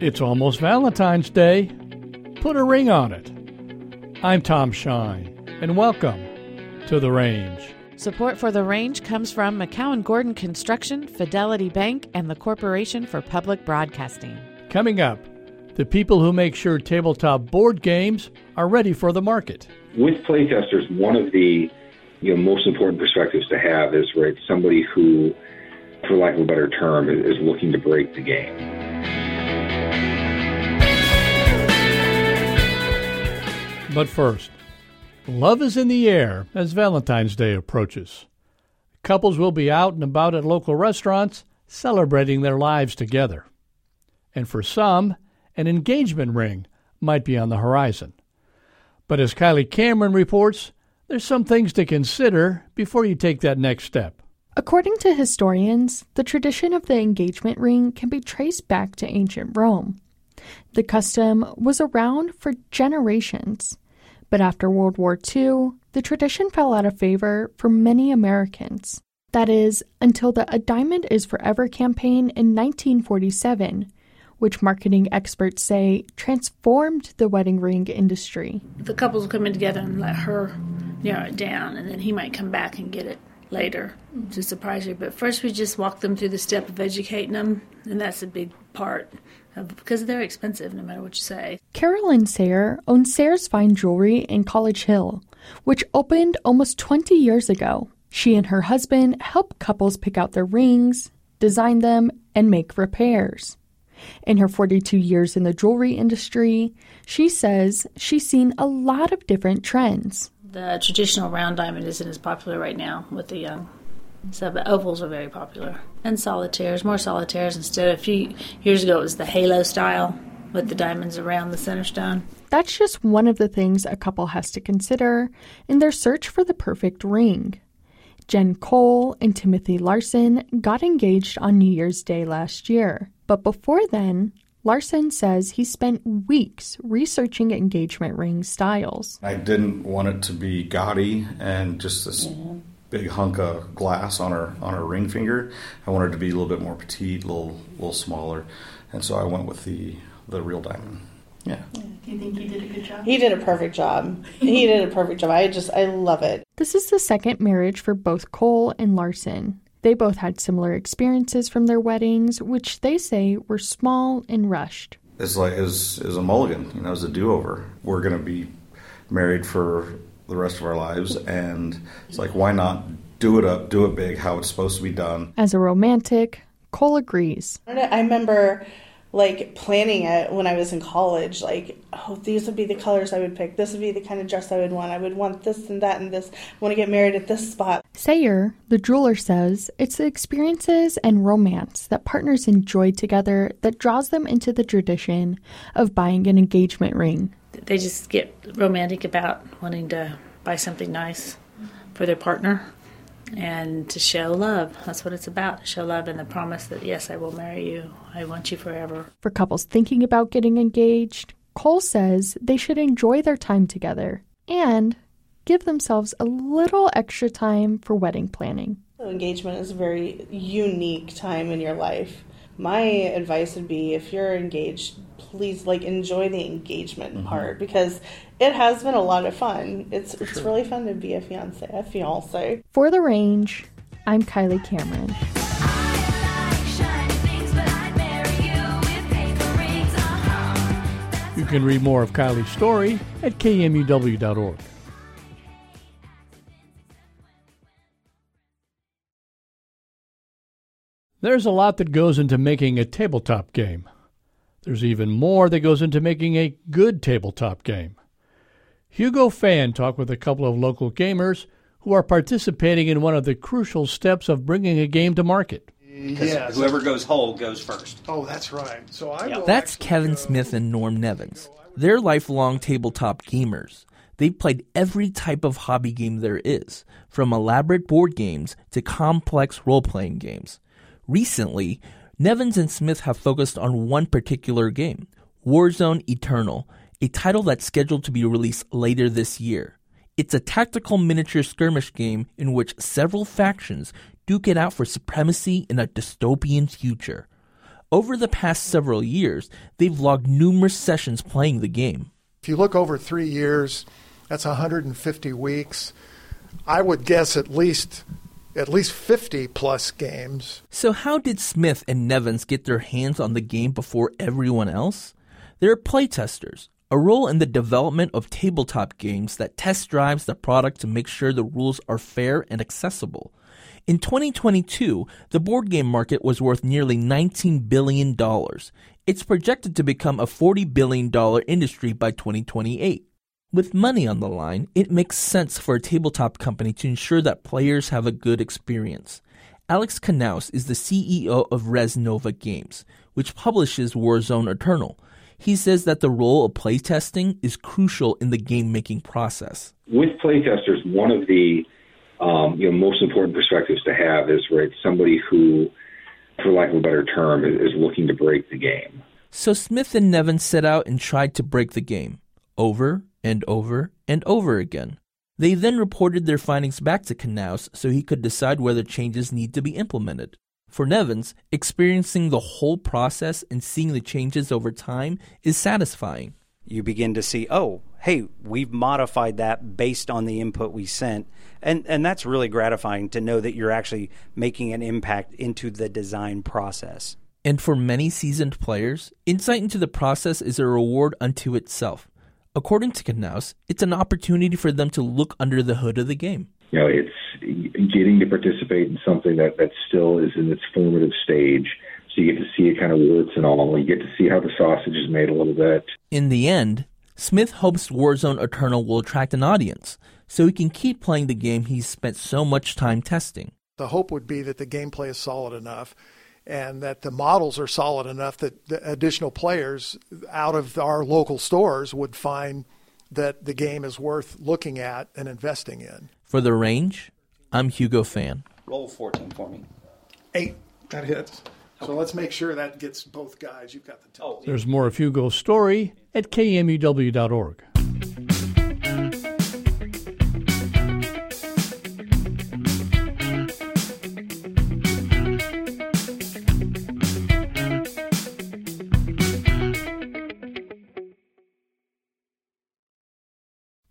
It's almost Valentine's Day. Put a ring on it. I'm Tom Shine, and welcome to The Range. Support for The Range comes from McCowan Gordon Construction, Fidelity Bank, and the Corporation for Public Broadcasting. Coming up, the people who make sure tabletop board games are ready for the market. With playtesters, one of the most important perspectives to have is somebody who, for lack of a better term, is looking to break the game. But first, love is in the air as Valentine's Day approaches. Couples will be out and about at local restaurants celebrating their lives together. And for some, an engagement ring might be on the horizon. But as Kylie Cameron reports, there's some things to consider before you take that next step. According to historians, the tradition of the engagement ring can be traced back to ancient Rome. The custom was around for generations, but after World War II, the tradition fell out of favor for many Americans. That is, until the A Diamond Is Forever campaign in 1947, which marketing experts say transformed the wedding ring industry. The couples would come in together and let her narrow it down, and then he might come back and get it later to surprise her. But first we just walk them through the step of educating them, and that's a big part because they're expensive no matter what you say. Carolyn Sayre owns Sayre's Fine Jewelry in College Hill, which opened almost 20 years ago. She and her husband help couples pick out their rings, design them, and make repairs. In her 42 years in the jewelry industry, she says she's seen a lot of different trends. The traditional round diamond isn't as popular right now with the young. So the ovals are very popular. And solitaires, more solitaires instead of a few years ago it was the halo style with the diamonds around the center stone. That's just one of the things a couple has to consider in their search for the perfect ring. Jen Cole and Timothy Larson got engaged on New Year's Day last year. But before then, Larson says he spent weeks researching engagement ring styles. I didn't want it to be gaudy and just this big hunk of glass on her ring finger. I wanted it to be a little bit more petite, a little smaller, and so I went with the real diamond. Yeah. Do you think he did a good job? He did a perfect job. I love it. This is the second marriage for both Cole and Larson. They both had similar experiences from their weddings, which they say were small and rushed. It's like it was a mulligan, it was a do-over. We're going to be married for the rest of our lives, and it's like, why not do it up, do it big, how it's supposed to be done? As a romantic, Cole agrees. I remember planning it when I was in college, these would be the colors I would pick. This would be the kind of dress I would want. I would want this and that and this. I want to get married at this spot. Sayre, the jeweler, says it's the experiences and romance that partners enjoy together that draws them into the tradition of buying an engagement ring. They just get romantic about wanting to buy something nice for their partner and to show love. That's what it's about, show love and the promise that, yes, I will marry you. I want you forever. For couples thinking about getting engaged, Cole says they should enjoy their time together and give themselves a little extra time for wedding planning. Engagement is a very unique time in your life. My advice would be, if you're engaged, please enjoy the engagement part, because it has been a lot of fun. It's really fun to be a fiancé. For The Range, I'm Kylie Cameron. You can read more of Kylie's story at KMUW.org. There's a lot that goes into making a tabletop game. There's even more that goes into making a good tabletop game. Hugo Fan talked with a couple of local gamers who are participating in one of the crucial steps of bringing a game to market. Because whoever goes whole goes first. Oh, that's right. So that's Kevin Smith and Norm Nevins. They're lifelong tabletop gamers. They've played every type of hobby game there is, from elaborate board games to complex role-playing games. Recently, Nevins and Smith have focused on one particular game, Warzone Eternal, a title that's scheduled to be released later this year. It's a tactical miniature skirmish game in which several factions duke it out for supremacy in a dystopian future. Over the past several years, they've logged numerous sessions playing the game. If you look over 3 years, that's 150 weeks. I would guess at least 50-plus games. So how did Smith and Nevins get their hands on the game before everyone else? They're playtesters, a role in the development of tabletop games that test drives the product to make sure the rules are fair and accessible. In 2022, the board game market was worth nearly $19 billion. It's projected to become a $40 billion industry by 2028. With money on the line, it makes sense for a tabletop company to ensure that players have a good experience. Alex Knauss is the CEO of Resnova Games, which publishes Warzone Eternal. He says that the role of playtesting is crucial in the game-making process. With playtesters, one of the most important perspectives to have is somebody who, for lack of a better term, is looking to break the game. So Smith and Nevins set out and tried to break the game over and over and over again. They then reported their findings back to Knauss so he could decide whether changes need to be implemented. For Nevins, experiencing the whole process and seeing the changes over time is satisfying. You begin to see, we've modified that based on the input we sent. And that's really gratifying to know that you're actually making an impact into the design process. And for many seasoned players, insight into the process is a reward unto itself. According to Knauss, it's an opportunity for them to look under the hood of the game. It's getting to participate in something that still is in its formative stage. So you get to see it kind of warts and all. You get to see how the sausage is made a little bit. In the end, Smith hopes Warzone Eternal will attract an audience so he can keep playing the game he's spent so much time testing. The hope would be that the gameplay is solid enough and that the models are solid enough that the additional players out of our local stores would find that the game is worth looking at and investing in. For The Range, I'm Hugo Fan. Roll 14 for me. 8. That hits. So let's make sure that gets both guys. You've got the top. Oh, yeah. There's more of Hugo's story at KMUW.org.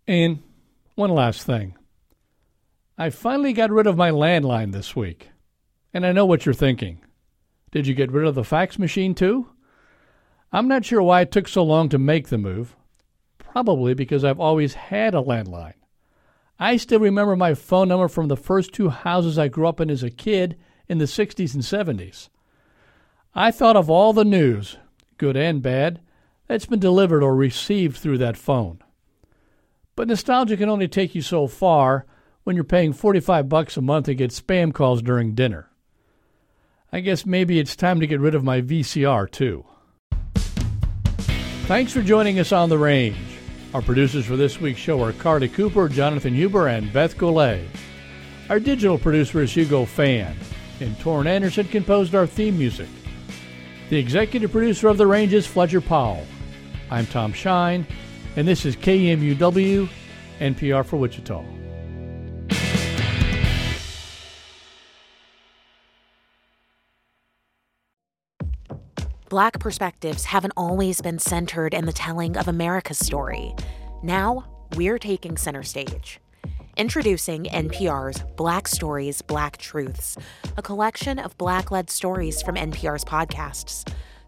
And one last thing. I finally got rid of my landline this week. And I know what you're thinking. Did you get rid of the fax machine too? I'm not sure why it took so long to make the move. Probably because I've always had a landline. I still remember my phone number from the first two houses I grew up in as a kid in the 60s and 70s. I thought of all the news, good and bad, that's been delivered or received through that phone. But nostalgia can only take you so far when you're paying $45 a month to get spam calls during dinner. I guess maybe it's time to get rid of my VCR, too. Thanks for joining us on The Range. Our producers for this week's show are Carly Cooper, Jonathan Huber, and Beth Goulet. Our digital producer is Hugo Fan, and Torrin Anderson composed our theme music. The executive producer of The Range is Fletcher Powell. I'm Tom Shine, and this is KMUW, NPR for Wichita. Black perspectives haven't always been centered in the telling of America's story. Now, we're taking center stage. Introducing NPR's Black Stories, Black Truths, a collection of Black-led stories from NPR's podcasts.